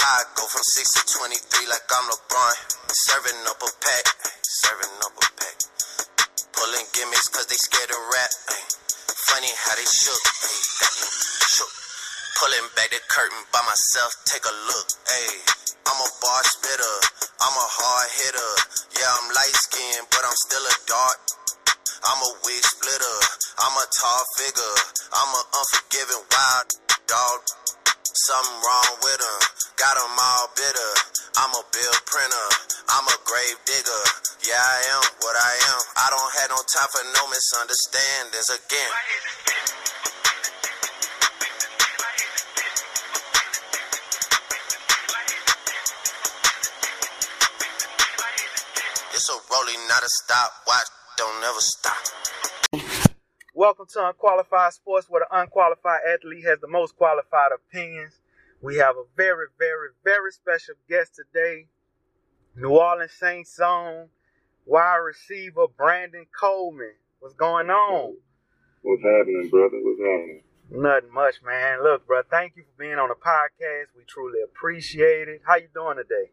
How I go from 6 to 23 like I'm LeBron. Serving up a pack. Pulling gimmicks cause they scared of rap. Ay. Funny how they shook. Ay. Got them shook. Pulling back the curtain by myself. Take a look. Ay. I'm a bar spitter. I'm a hard hitter. Yeah, I'm light skinned, but I'm still a dark. I'm a wig splitter. I'm a tall figure. I'm an unforgiving wild dog. Something wrong with him. Got him all bitter. I'm a bill printer. I'm a grave digger. Yeah, I am what I am. I don't have no time for no misunderstandings again. It's a rolling, not a stop. Watch, don't ever stop. Welcome to Unqualified Sports, where the unqualified athlete has the most qualified opinions. We have a very, very, very special guest today. New Orleans Saints zone wide receiver Brandon Coleman. What's going on? What's happening, brother? What's happening? Nothing much, man. Look, bro, thank you for being on the podcast. We truly appreciate it. How you doing today?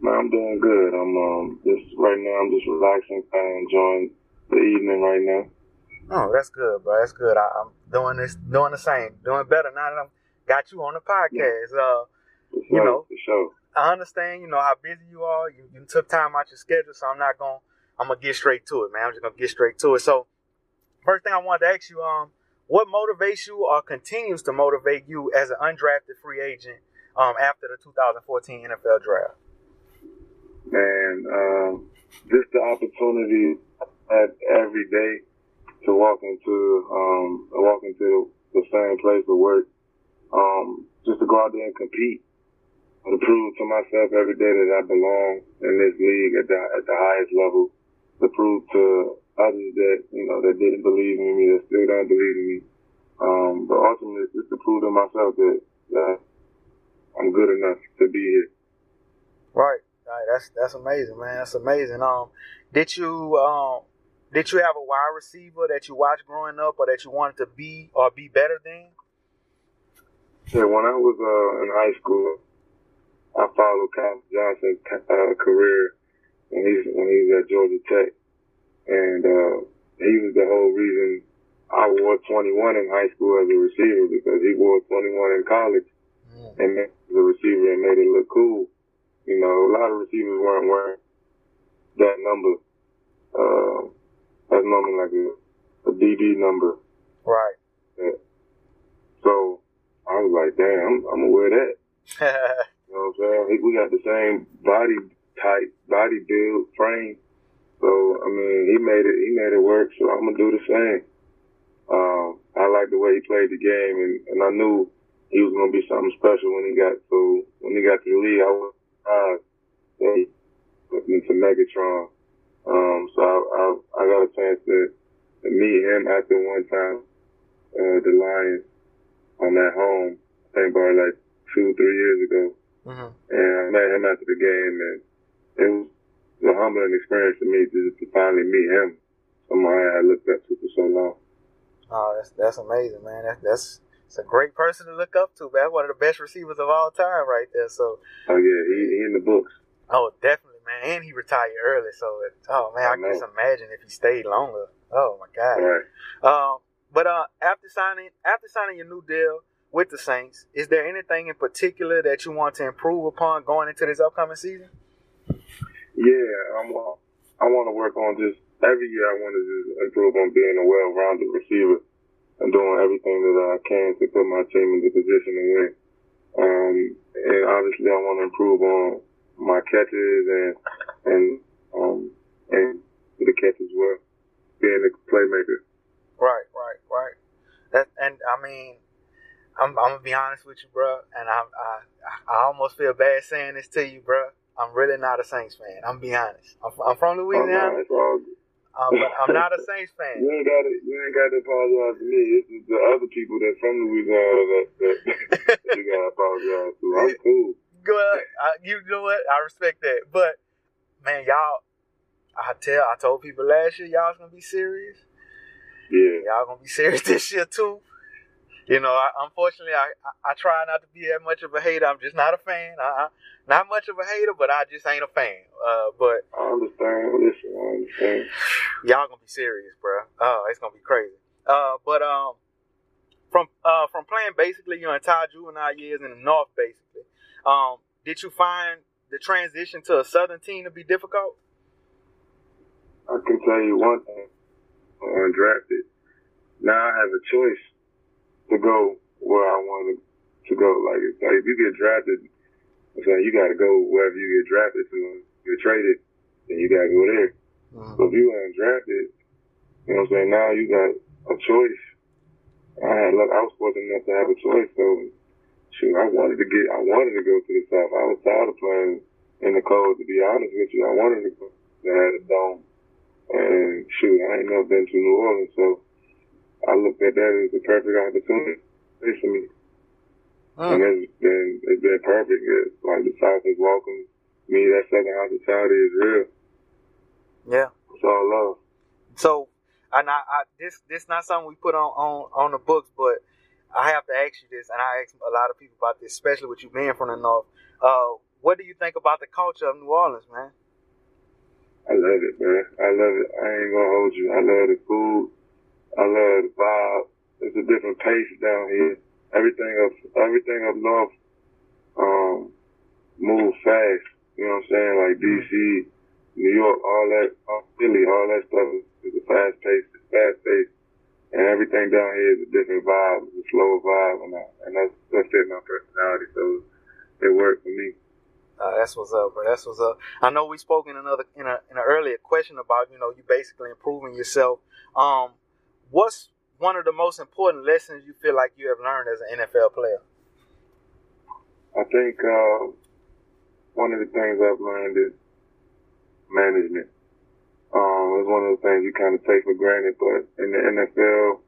Man, I'm doing good. I'm just right now. I'm just relaxing, kind of enjoying the evening right now. Oh, that's good, bro. That's good. I'm doing this, doing the same, doing better now that I got you on the podcast. Yeah. For sure. I understand, how busy you are. You took time out your schedule, so I'm going to get straight to it, man. I'm just going to get straight to it. So, first thing I wanted to ask you, what motivates you or continues to motivate you as an undrafted free agent after the 2014 NFL draft? Man, just the opportunity every day to walk into the same place of work, just to go out there and compete, to prove to myself every day that I belong in this league at the highest level, to prove to others that, that didn't believe in me, that still don't believe in me, but ultimately it's just to prove to myself that I'm good enough to be here. Right. That's amazing, man. That's amazing. Did you have a wide receiver that you watched growing up or that you wanted to be or be better than? Yeah, when I was in high school, I followed Calvin Johnson's career when he was at Georgia Tech. And he was the whole reason I wore 21 in high school as a receiver, because he wore 21 in college and as a receiver and made it look cool. A lot of receivers weren't wearing that number. That's normally like a DB number. Right. Yeah. So I was like, damn, I'm going to wear that. You know what I'm saying? We got the same body type, body build, frame. So, I mean, he made it work, so I'm going to do the same. I liked the way he played the game, and I knew he was going to be something special when he got to the league. I was to Megatron. So I got a chance to meet him after one time, the Lions, on that home, I think about like 2-3 years ago. Mm-hmm. And I met him after the game, and it was a humbling experience for me to finally meet him, someone I had looked up to for so long. Oh, that's amazing, man. It's a great person to look up to, man. One of the best receivers of all time right there. So. Oh, yeah, he in the books. Oh, definitely, man. And he retired early, so, I can just imagine if he stayed longer. Oh, my God. Right. But after signing your new deal with the Saints, is there anything in particular that you want to improve upon going into this upcoming season? Yeah, I want to work on just every year. I want to just improve on being a well-rounded receiver and doing everything that I can to put my team in the position to win. And obviously, I want to improve on my catches and the catch as well, being a playmaker. Right. I'm gonna be honest with you, bro. And I almost feel bad saying this to you, bro. I'm really not a Saints fan. I'm being honest. I'm from Louisiana. But I'm not a Saints fan. You ain't got to apologize to me. It's just the other people that's from Louisiana that you got to apologize to. I'm cool. Good. You know what? I respect that. But man, y'all, I told people last year y'all's gonna be serious. Yeah. Y'all gonna be serious this year too. You know, unfortunately, I try not to be that much of a hater. I'm just not a fan. Not much of a hater, but I just ain't a fan. But I understand. Listen, I understand. Y'all gonna be serious, bro. Oh, it's gonna be crazy. But from playing basically your entire juvenile years in the North, basically, did you find the transition to a Southern team to be difficult? I can tell you one thing. Undrafted. Now I have a choice to go where I wanted to go. Like if you get drafted, I'm saying you got to go wherever you get drafted to. If you're traded, then you got to go there. Mm-hmm. So if you were undrafted, you know what I'm saying, now you got a choice. I was fortunate enough to have a choice, so shoot, I wanted to go to the South. I was tired of playing in the cold, to be honest with you. I wanted to go to the dome. And shoot, I ain't never been to New Orleans, so I looked at that as the perfect opportunity for me. Oh. And it's been perfect. It's like the South is welcome me. That second hospitality is real. Yeah. It's all love. So, and this not something we put on the books, but I have to ask you this, and I ask a lot of people about this, especially with you being from the North. What do you think about the culture of New Orleans, man? I love it, man. I love it. I ain't gonna hold you. I love the food. I love the vibe. It's a different pace down here. Everything up north moves fast. You know what I'm saying? Like D.C., New York, all that, Philly, all that stuff is a fast pace. It's fast paced, and everything down here is a different vibe. It's a slower vibe, and that's fit my personality. So it worked for me. That's what's up, bro. That's what's up. I know we spoke in an earlier question about, you know, you basically improving yourself. What's one of the most important lessons you feel like you have learned as an NFL player? I think one of the things I've learned is management. It's one of the things you kind of take for granted, but in the NFL,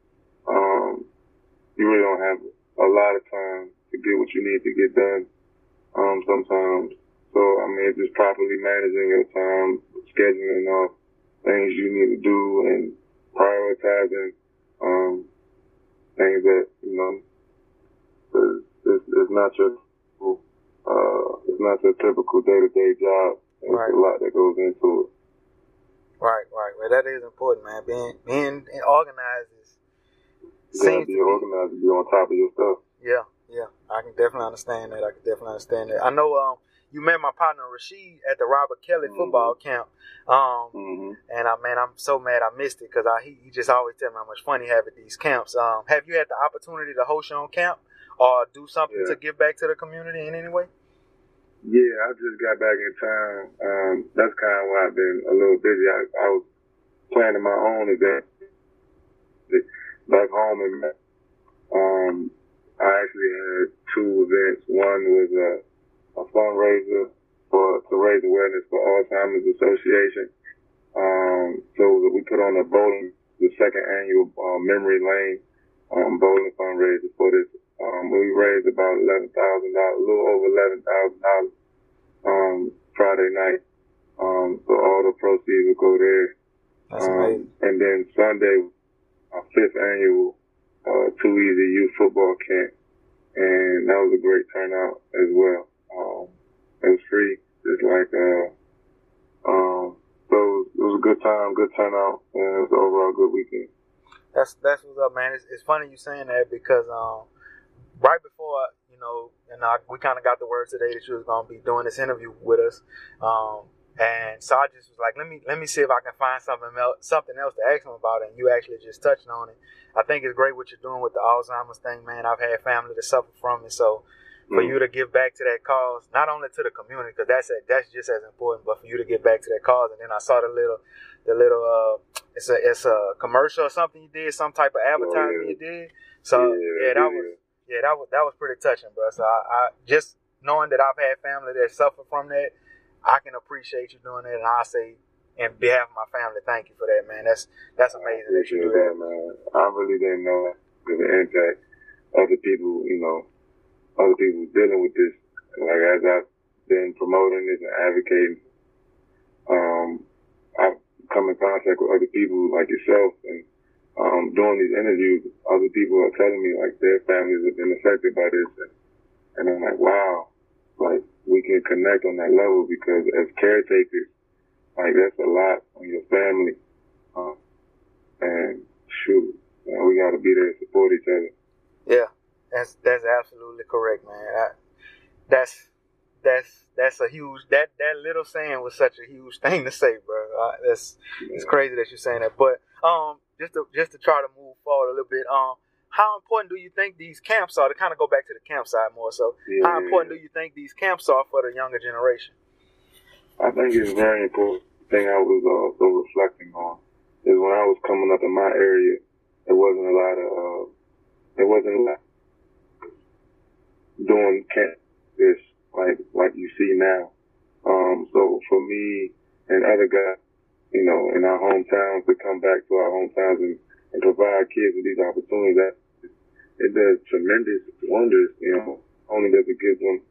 you really don't have a lot of time to get what you need to get done sometimes. So, I mean, just properly managing your time, scheduling off things you need to do, and prioritizing things that, you know, it's not your typical day-to-day job. There's right. A lot that goes into it. Right. Well, that is important, man. Being organized is... You got to be organized and be on top of your stuff. Yeah. I can definitely understand that. I know you met my partner Rasheed at the Robert Kelly football camp, and I'm so mad I missed it because he just always tell me how much fun he had at these camps. Have you had the opportunity to host your own camp or do something to give back to the community in any way? Yeah, I just got back in town. That's kind of why I've been a little busy. I was planning my own event back home, and I actually had two events. One was a fundraiser to raise awareness for Alzheimer's Association. So we put on a bowling, the second annual Memory Lane bowling fundraiser for this. We raised about $11,000, a little over $11,000 Friday night. So all the proceeds will go there. That's amazing. And then Sunday, our fifth annual Two Easy Youth Football Camp, and that was a great turnout as well. It was free, just like so it was a good time, good turnout, and it was an overall good weekend. That's what's up, man. It's funny you saying that because right before, you know, we kind of got the word today that you was gonna be doing this interview with us, and so I just was like, let me see if I can find something else to ask him about it. And you actually just touched on it. I think it's great what you're doing with the Alzheimer's thing, man. I've had family that suffer from it, so. For you to give back to that cause, not only to the community, because that's just as important, but for you to give back to that cause. And then I saw the little it's a commercial or something you did, some type of advertising you did. So that was pretty touching, bro. So I just knowing that I've had family that suffer from that, I can appreciate you doing that, and I say on behalf of my family, thank you for that, man. That's amazing that you do that, man. I really didn't know the impact other people, you know. Other people dealing with this, like as I've been promoting this and advocating, I've come in contact with other people like yourself, and doing these interviews, other people are telling me, like, their families have been affected by this. And I'm like, wow, like, we can connect on that level because as caretakers, like, that's a lot on your family. And shoot, like, we got to be there to support each other. Yeah, that's absolutely correct, man. That's a huge, that little saying was such a huge thing to say, bro. It's crazy that you're saying that. But just to try to move forward a little bit, how important do you think these camps are, to kind of go back to the camp side more so, yeah. How important do you think these camps are for the younger generation? I think it's very important. The thing I was also reflecting on is when I was coming up in my area, it wasn't a lot doing camp-ish like you see now. So for me and other guys, you know, in our hometowns, to come back to our hometowns and provide kids with these opportunities, that it does tremendous wonders. You know, only does it give them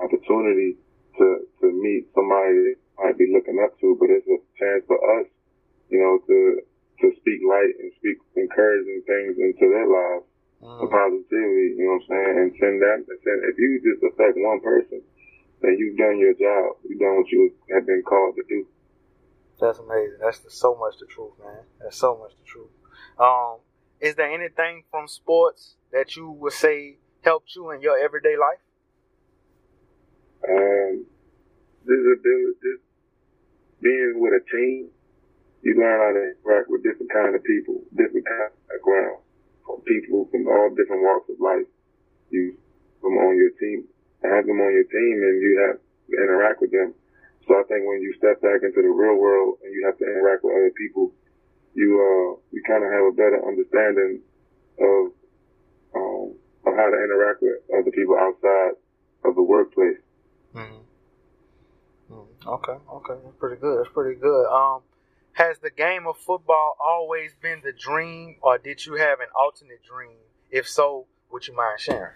opportunity to meet somebody they might be looking up to, but it's a chance for us, you know, to speak light and speak encouraging things into their lives. The positivity, you know what I'm saying, and send that. If you just affect one person, then you've done your job. You've done what you have been called to do. That's amazing. That's so much the truth, man. That's so much the truth. Is there anything from sports that you would say helped you in your everyday life? Just being with a team, you learn how to interact with different kind of people, different kind of background. People from all different walks of life, have them on your team, and you have to interact with them. So I think when you step back into the real world and you have to interact with other people, you kind of have a better understanding of how to interact with other people outside of the workplace. Mm-hmm. Okay, that's pretty good. Has the game of football always been the dream, or did you have an alternate dream? If so, would you mind sharing?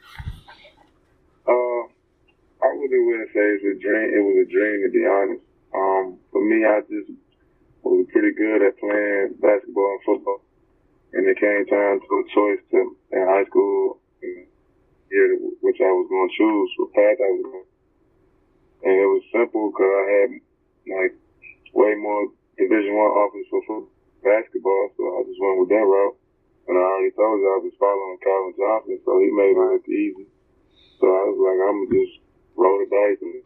I really wouldn't say it's a dream. It was a dream, to be honest. For me, I just was pretty good at playing basketball and football. And it came time to a choice in high school, which I was going to choose, what path I was going to. And it was simple because I had, like, way more Division I offers for basketball, so I just went with that route. And I already told you I was following Calvin Johnson, so he made it easy. So I was like, I'm going to just roll the dice and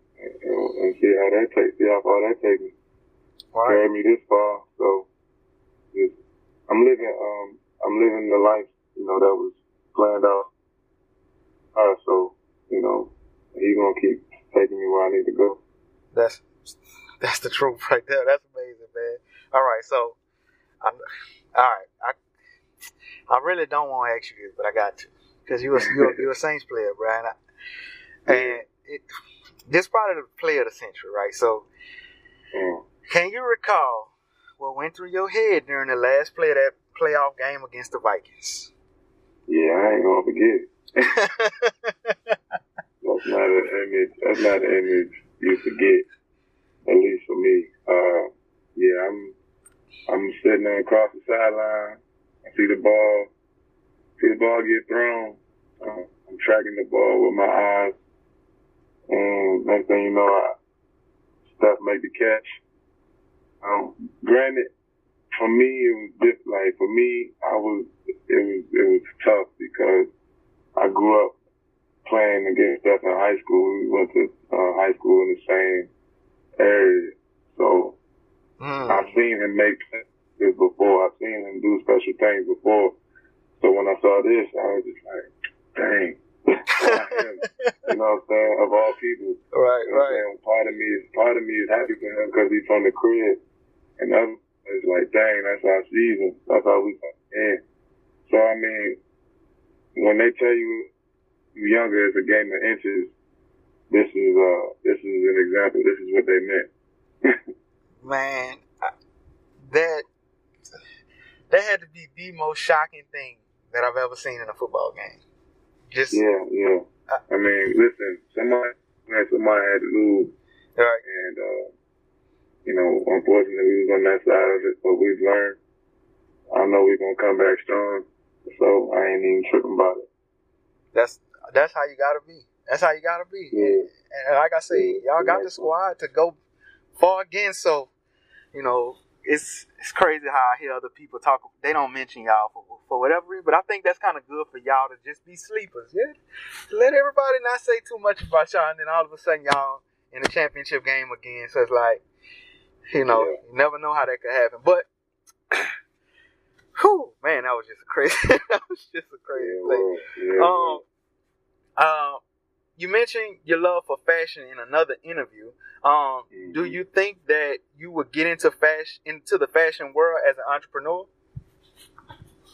see how far that takes me. Wow. Carried me this far, so just, I'm living the life, you know, that was planned out. So, you know, he's going to keep taking me where I need to go. That's the truth right there. That's amazing, man. All right, so, I really don't want to ask you this, but I got to, because you're a Saints player, bro. This probably the player of the century, right? So, Can you recall what went through your head during the last play of that playoff game against the Vikings? Yeah, I ain't gonna forget it. That's not an image you forget. At least for me, I'm sitting there across the sideline. I see the ball get thrown. I'm tracking the ball with my eyes, and next thing you know, Steph made the catch. Granted, for me it was tough because I grew up playing against Steph in high school. We went to high school in the same area. So I've seen him make this before. I've seen him do special things before. So when I saw this, I was just like, dang. You know what I'm saying? Of all people. Right, you know right. Part of me is happy for him because he's from the crib. And other is like, dang, that's our season. That's how we come in. So, I mean, when they tell you you're younger, it's a game of inches. This is an example. This is what they meant. Man, that had to be the most shocking thing that I've ever seen in a football game. Yeah. I mean, listen, somebody had to lose. Right. And, you know, unfortunately, we was on that side of it, but we've learned. I know we're going to come back strong. So I ain't even tripping about it. That's how you got to be. That's how you got to be. Yeah. And like I said, y'all got the squad to go far again. So, you know, it's crazy how I hear other people talk. They don't mention y'all for whatever reason. But I think that's kind of good for y'all to just be sleepers. Yeah, let everybody not say too much about y'all. And then all of a sudden, y'all in the championship game again. So it's like, you know, you never know how that could happen. But whew, man, that was just a crazy. That was just a crazy thing. Yeah. You mentioned your love for fashion in another interview. Do you think that you would get into fashion, into the fashion world as an entrepreneur?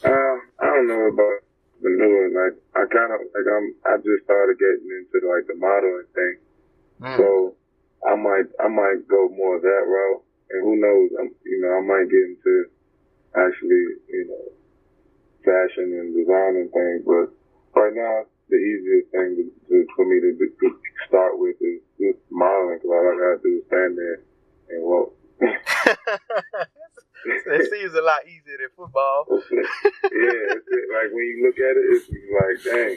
I don't know about entrepreneur. Like, I kind of like I just started getting into like the modeling thing, so I might go more of that route. And who knows? I might get into actually, fashion and designing things, but right now the easiest thing for me to start with is just modeling, because all I gotta do is stand there and walk. It seems a lot easier than football. Like when you look at it, it's like, dang,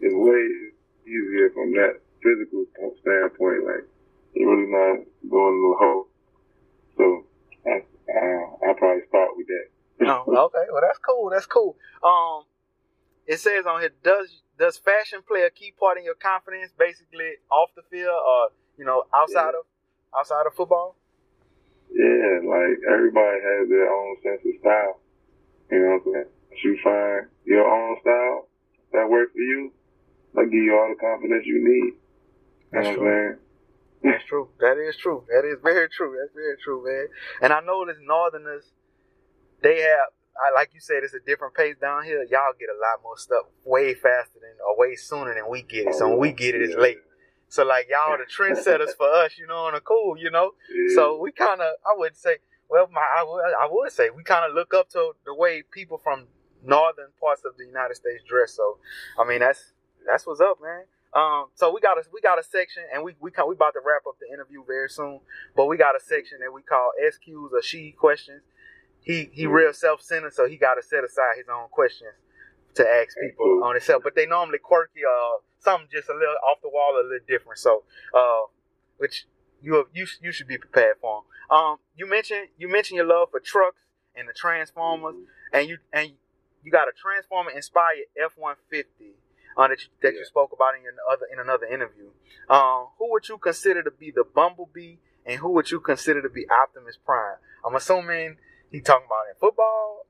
it's way easier from that physical standpoint. Like you're really not going to the hole, so I'll probably start with that. Okay. Well, that's cool. It says on here, does fashion play a key part in your confidence, basically off the field or, outside of football? Yeah, like everybody has their own sense of style. You know what I'm saying? If you find your own style that works for you, that'll give you all the confidence you need. That's true. That's true. That is very true. That's very true, man. And I noticed Northerners, they have, like you said, it's a different pace down here. Y'all get a lot more stuff way faster than, or way sooner than we get it. So when we get it, it's late. So like y'all the trendsetters for us, and are cool, Yeah. So we kind of, I would say we kind of look up to the way people from northern parts of the United States dress. So, I mean, that's what's up, man. So we got a section, and we about to wrap up the interview very soon, but we got a section that we call SQs or she questions. He real self-centered, so he got to set aside his own questions to ask people on himself. But they normally quirky, something just a little off the wall, a little different. So, which you should be prepared for. You mentioned your love for trucks and the Transformers, and you got a Transformer inspired F-150 that you spoke about in another interview. Who would you consider to be the Bumblebee, and who would you consider to be Optimus Prime? I'm assuming he talking about in football,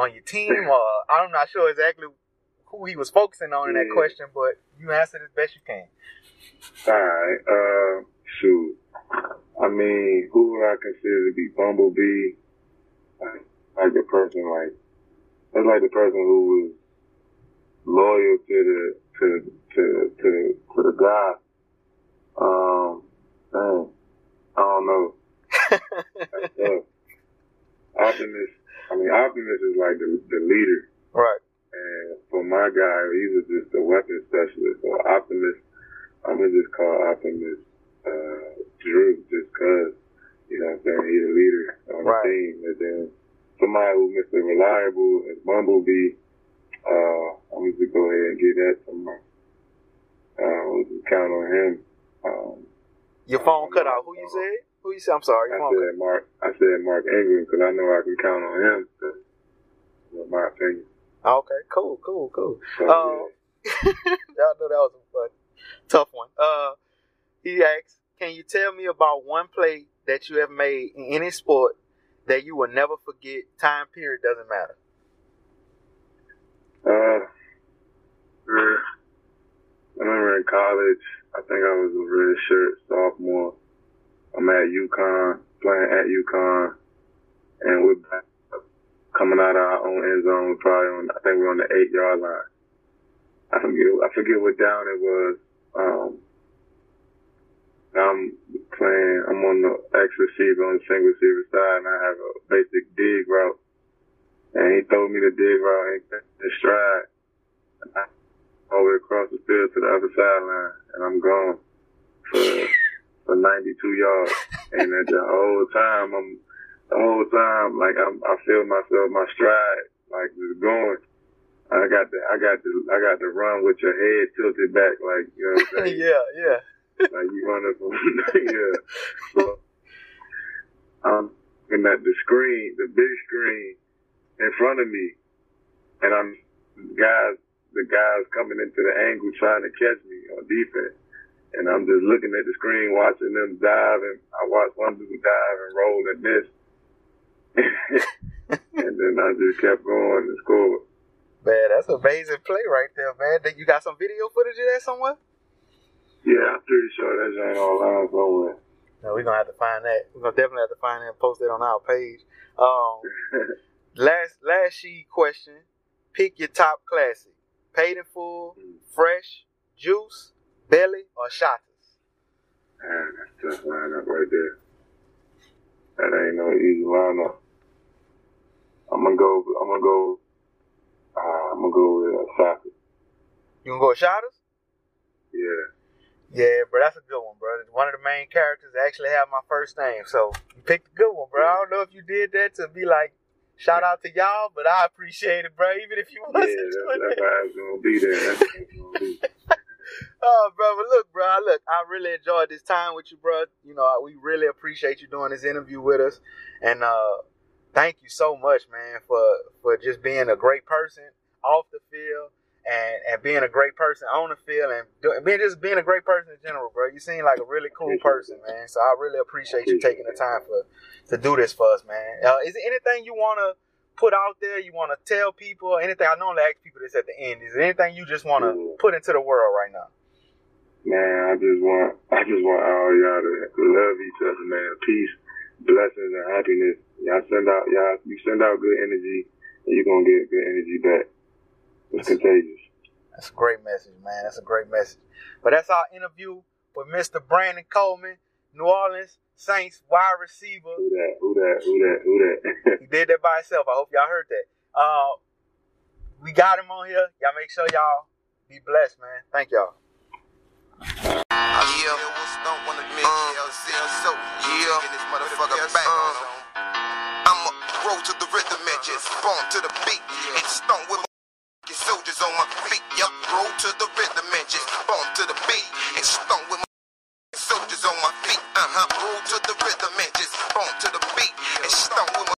on your team, or I'm not sure exactly who he was focusing on in that question, but you answered as best you can. All right. Shoot. I mean, who would I consider to be Bumblebee? Like the person, that's like the person who was loyal to the guy. I don't know. That's tough. Optimus is like the leader. Right. And for my guy, he was just a weapons specialist. So Optimus, I'm going to just call Optimus Drew, just because, he's the leader on the team. And then somebody who Mr. Reliable is Bumblebee. I'm going to go ahead and get that to my, we'll just count on him. Your phone cut out. Who you say? I'm sorry. I said Mark Ingram, because I know I can count on him. In my opinion. Okay. Cool. Y'all know that was a tough one. He asks, "Can you tell me about one play that you have made in any sport that you will never forget? Time period doesn't matter." I remember in college, I think I was a red shirt sophomore. I'm at UConn, and we're back coming out of our own end zone. I think we're on the 8-yard line. I forget what down it was. I'm on the X receiver, on the single receiver side, and I have a basic dig route. And he threw me the dig route in stride. And I all the way across the field to the other sideline, and I'm gone for 92 yards. And at the whole time, I'm the whole time, like I feel myself, my stride, like just going. I got to run with your head tilted back, like, you know what I'm saying? Yeah. Like you run up on, So I'm looking at the screen, the big screen in front of me, and I'm the guys coming into the angle trying to catch me on defense. And I'm just looking at the screen, watching them dive, and I watched one dude dive and roll and miss. And then I just kept going and scored. Man, that's an amazing play right there, man. You got some video footage of that somewhere? Yeah, I'm pretty sure that's all around somewhere. No, we're going to have to find that. We're going to definitely have to find that and post it on our page. Last sheet question. Pick your top classic. Paid in Full, Fresh, Juice, Belly, or Shatters? Man, that's a tough lineup right there. That ain't no easy lineup. I'm gonna go with Shatters. You gonna go with Shatters? Yeah, bro, that's a good one, bro. One of the main characters actually have my first name, so you picked a good one, bro. I don't know if you did that to be like, shout out to y'all, but I appreciate it, bro. Even if you wasn't doing that. Yeah, that's how it's gonna be there. That's how it's gonna be. Oh, bro, look, I really enjoyed this time with you, bro. You know, we really appreciate you doing this interview with us. And thank you so much, man, for just being a great person off the field and being a great person on the field and being a great person in general, bro. You seem like a really cool person, man. So I really appreciate you taking the time to do this for us, man. Is there anything you want to put out there, you want to tell people, anything? I normally ask people this at the end. Is there anything you just want to put into the world right now? Man, I just want all y'all to love each other, man. Peace, blessings, and happiness. You send out good energy, and you're gonna get good energy back. It's contagious. That's a great message, man. That's a great message. But that's our interview with Mr. Brandon Coleman, New Orleans Saints wide receiver. Who that? He did that by himself. I hope y'all heard that. We got him on here. Y'all make sure y'all be blessed, man. Thank y'all. I'ma roll to the rhythm and just bump to the beat and stomp with my soldiers on my feet. Yup, roll to the rhythm and just bump to the beat and stomp with my soldiers on my feet. Roll to the rhythm and just bump to the beat and stomp with my